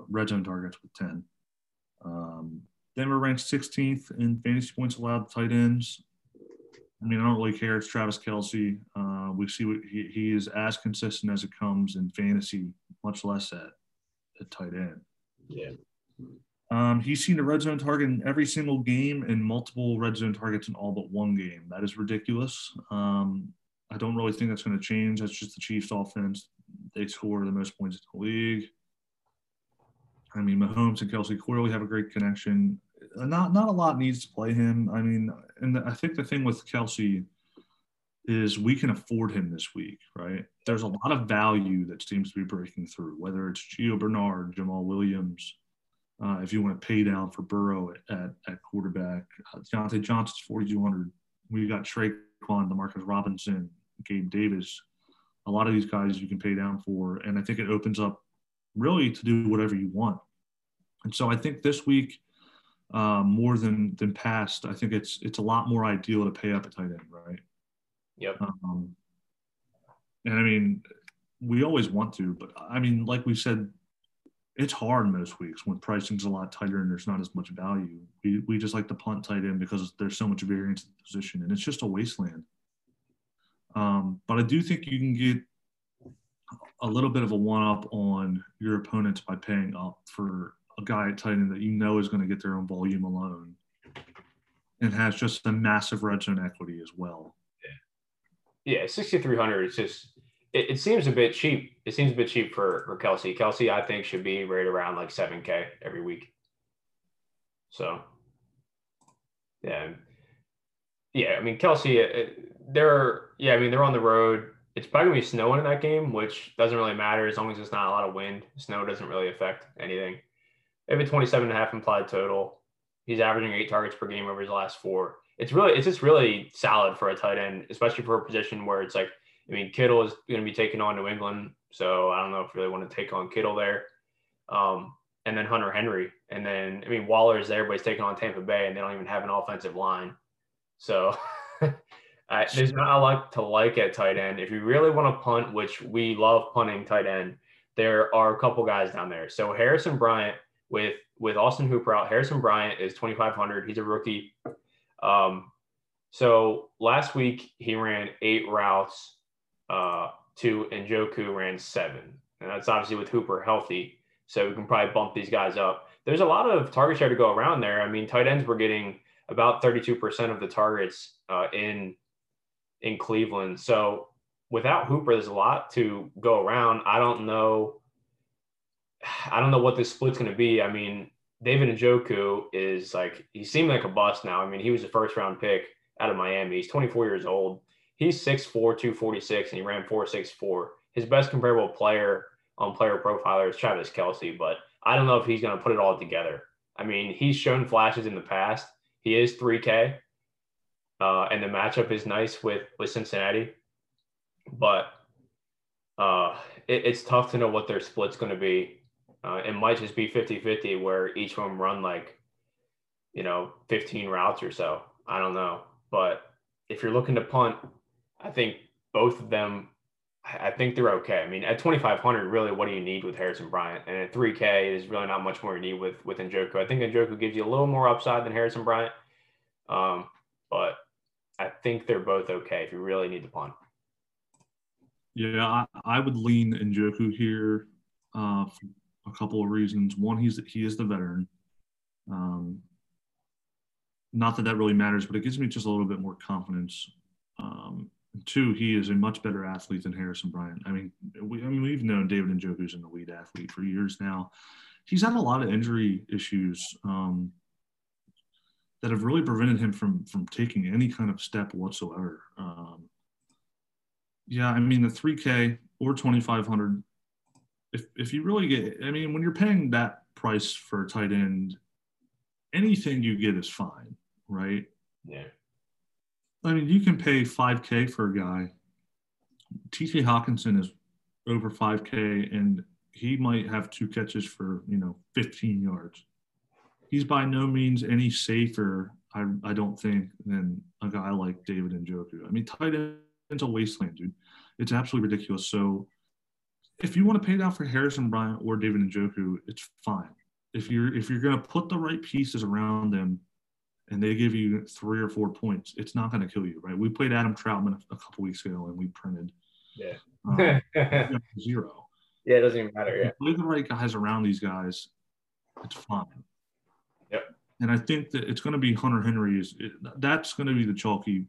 red zone targets with 10. Denver ranks 16th in fantasy points allowed to tight ends. I mean, I don't really care. It's Travis Kelce. We see what he is as consistent as it comes in fantasy, much less at tight end. Yeah. He's seen a red zone target in every single game and multiple red zone targets in all but one game. That is ridiculous. I don't really think that's going to change. That's just the Chiefs offense. They score the most points in the league. I mean, Mahomes and Kelce clearly have a great connection. Not a lot needs to play him. I mean, and I think the thing with Kelce is we can afford him this week, right? There's a lot of value that seems to be breaking through, whether it's Gio Bernard, Jamaal Williams, if you want to pay down for Burrow at quarterback. Deontay Johnson's 4,200. We've got Traquan, DeMarcus Robinson, Gabe Davis. A lot of these guys you can pay down for, and I think it opens up really to do whatever you want. And so I think this week, more than past, I think it's a lot more ideal to pay up a tight end, right? Yep. And I mean, we always want to, but I mean, like we said, it's hard most weeks when pricing's a lot tighter and there's not as much value. We just like to punt tight end because there's so much variance in the position and it's just a wasteland. But I do think you can get a little bit of a one-up on your opponents by paying up for a guy at tight end that you know is going to get their own volume alone and has just a massive red zone equity as well. Yeah, 6,300 is just it seems a bit cheap. It seems a bit cheap for Kelce. Kelce, I think, should be right around like 7K every week. So, yeah. I mean, Kelsey, they're on the road. It's probably gonna be snowing in that game, which doesn't really matter as long as it's not a lot of wind. Snow doesn't really affect anything. They have a 27.5 implied total. He's averaging 8 targets per game over his last 4. It's just really solid for a tight end, especially for a position where it's like, I mean, Kittle is going to be taking on New England, so I don't know if you really want to take on Kittle there. And then Hunter Henry. And then, I mean, Waller is there, but he's taking on Tampa Bay, and they don't even have an offensive line. So there's not a lot to like at tight end. If you really want to punt, which we love punting tight end, there are a couple guys down there. So Harrison Bryant with Austin Hooper out, Harrison Bryant is 2,500. He's a rookie. So last week he ran 8 routes, 2, and Njoku ran 7. And that's obviously with Hooper healthy. So we can probably bump these guys up. There's a lot of target share to go around there. I mean, tight ends were getting about 32% of the targets, in Cleveland. So without Hooper, there's a lot to go around. I don't know what this split's going to be. I mean, David Njoku is like, he seemed like a bust now. I mean, he was a first-round pick out of Miami. He's 24 years old. He's 6'4", 246, and he ran 4.64. His best comparable player on player profiler is Travis Kelce, but I don't know if he's going to put it all together. I mean, he's shown flashes in the past. He is 3K, and the matchup is nice with Cincinnati. But it's tough to know what their split's going to be. It might just be 50-50 where each of them run 15 routes or so. I don't know. But if you're looking to punt, I think both of them, I think they're okay. I mean, at 2,500, really, what do you need with Harrison Bryant? And at 3K is really not much more you need with Njoku. I think Njoku gives you a little more upside than Harrison Bryant. But I think they're both okay if you really need to punt. Yeah, I would lean Njoku here for a couple of reasons. One, he is the veteran. Not that really matters, but it gives me just a little bit more confidence. Two, he is a much better athlete than Harrison Bryant. I mean, we've known David Njoku's an elite athlete for years now. He's had a lot of injury issues that have really prevented him from taking any kind of step whatsoever. Yeah, I mean, the 3K or 2,500, if you really get – I mean, when you're paying that price for a tight end, anything you get is fine, right? Yeah. I mean, you can pay 5K for a guy. TJ Hawkinson is over 5K, and he might have 2 catches for, 15 yards. He's by no means any safer, I don't think, than a guy like David Njoku. I mean, tight end. It's a wasteland, dude. It's absolutely ridiculous. So if you want to pay it out for Harrison Bryant or David Njoku, it's fine. If you're going to put the right pieces around them and they give you 3 or 4 points, it's not going to kill you, right? We played Adam Troutman a couple weeks ago and we printed zero. Yeah, it doesn't even matter. Yeah. If you play the right guys around these guys, it's fine. Yep. And I think that it's going to be Hunter Henry. That's going to be the chalky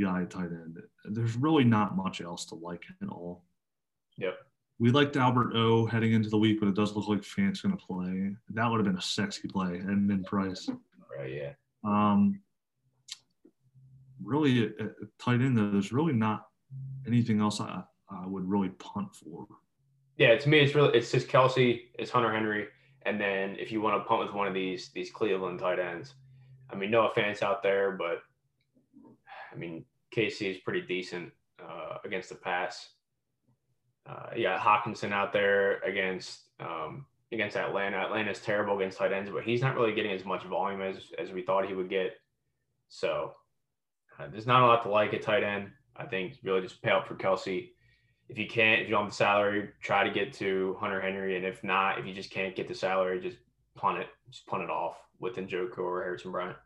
guy at tight end. There's really not much else to like at all. Yep. We liked Albert O heading into the week, but it does look like Fant's going to play. That would have been a sexy play. And then Price. Right, yeah. Really, at tight end, though, there's really not anything else I would really punt for. Yeah, to me, it's just Kelce, it's Hunter Henry, and then if you want to punt with one of these Cleveland tight ends, I mean, no offense out there, but I mean, KC is pretty decent against the pass. Hawkinson out there against Atlanta. Atlanta's terrible against tight ends, but he's not really getting as much volume as we thought he would get. So there's not a lot to like at tight end. I think really just pay up for Kelce. If you don't have the salary, try to get to Hunter Henry. And if not, if you just can't get the salary, just punt it. Just punt it off with Njoku or Harrison Bryant.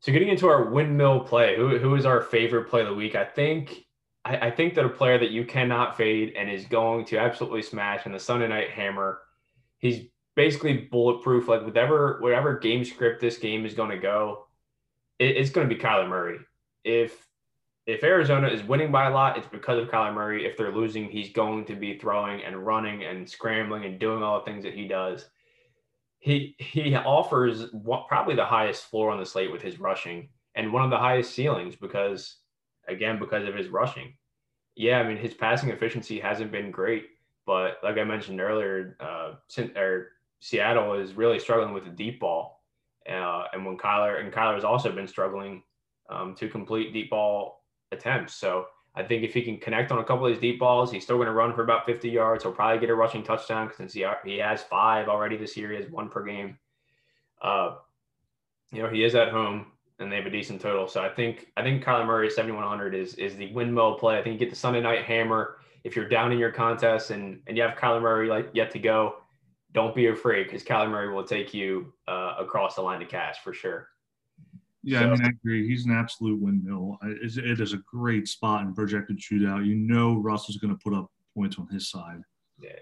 So getting into our windmill play, who is our favorite play of the week? I think that a player that you cannot fade and is going to absolutely smash in the Sunday night hammer. He's basically bulletproof. Like whatever game script this game is going to go, it's going to be Kyler Murray. If Arizona is winning by a lot, it's because of Kyler Murray. If they're losing, he's going to be throwing and running and scrambling and doing all the things that he does. he offers probably the highest floor on the slate with his rushing and one of the highest ceilings because of his rushing. Yeah, I mean, his passing efficiency hasn't been great, but like I mentioned earlier, Seattle is really struggling with the deep ball. And when Kyler has also been struggling to complete deep ball attempts. So I think if he can connect on a couple of these deep balls, he's still going to run for about 50 yards. He'll probably get a rushing touchdown because he has 5 already this year. He has 1 per game. He is at home and they have a decent total. So I think Kyler Murray at 7,100 is the windmill play. I think you get the Sunday night hammer. If you're down in your contest and you have Kyler Murray yet to go, don't be afraid because Kyler Murray will take you across the line to cash for sure. Yeah, so. I mean, I agree. He's an absolute windmill. It is a great spot in projected shootout. You know Russell's going to put up points on his side. Yeah.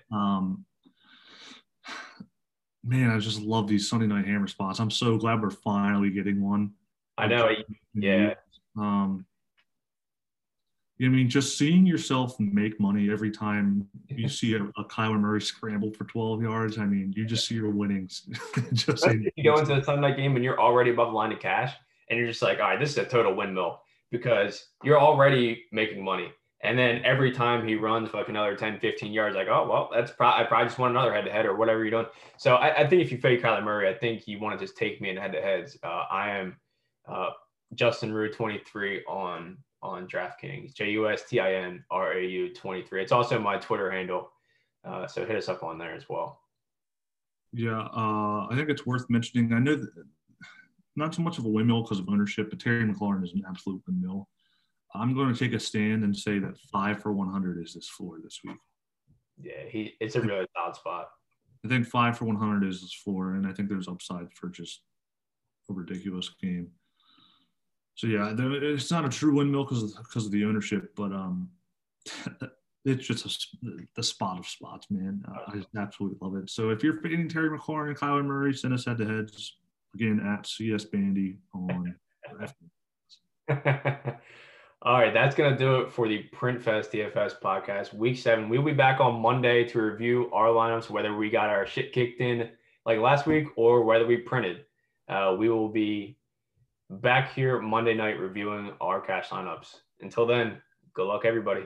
Man, I just love these Sunday night hammer spots. I'm so glad we're finally getting one. I know. Yeah. I mean, just seeing yourself make money every time you see a Kyler Murray scramble for 12 yards. I mean, you just see your winnings. You go into the Sunday night game and you're already above the line of cash, and you're just like, all right, this is a total windmill because you're already making money. And then every time he runs for another 10, 15 yards, like, oh, well, I probably just want another head-to-head or whatever you're doing. So I think if you fade Kyler Murray, I think you want to just take me in head-to-heads. I am Justin Rue 23 on DraftKings, JUSTINRAU23. It's also my Twitter handle, so hit us up on there as well. Yeah, I think it's worth mentioning. I know that not so much of a windmill because of ownership, but Terry McLaurin is an absolute windmill. I'm going to take a stand and say that 5 for 100 is this floor this week. Yeah, it's a really solid spot. I think 5 for 100 is this floor, and I think there's upside for just a ridiculous game. So, yeah, it's not a true windmill because of the ownership, but it's just the spot of spots, man. I just absolutely love it. So if you're fading Terry McLaurin and Kyler Murray, send us head-to-heads, again, at CSBandy on All right, that's going to do it for the Printfest DFS podcast, week 7. We'll be back on Monday to review our lineups, whether we got our shit kicked in like last week or whether we printed. We will be back here Monday night reviewing our cash lineups. Until then, good luck, everybody.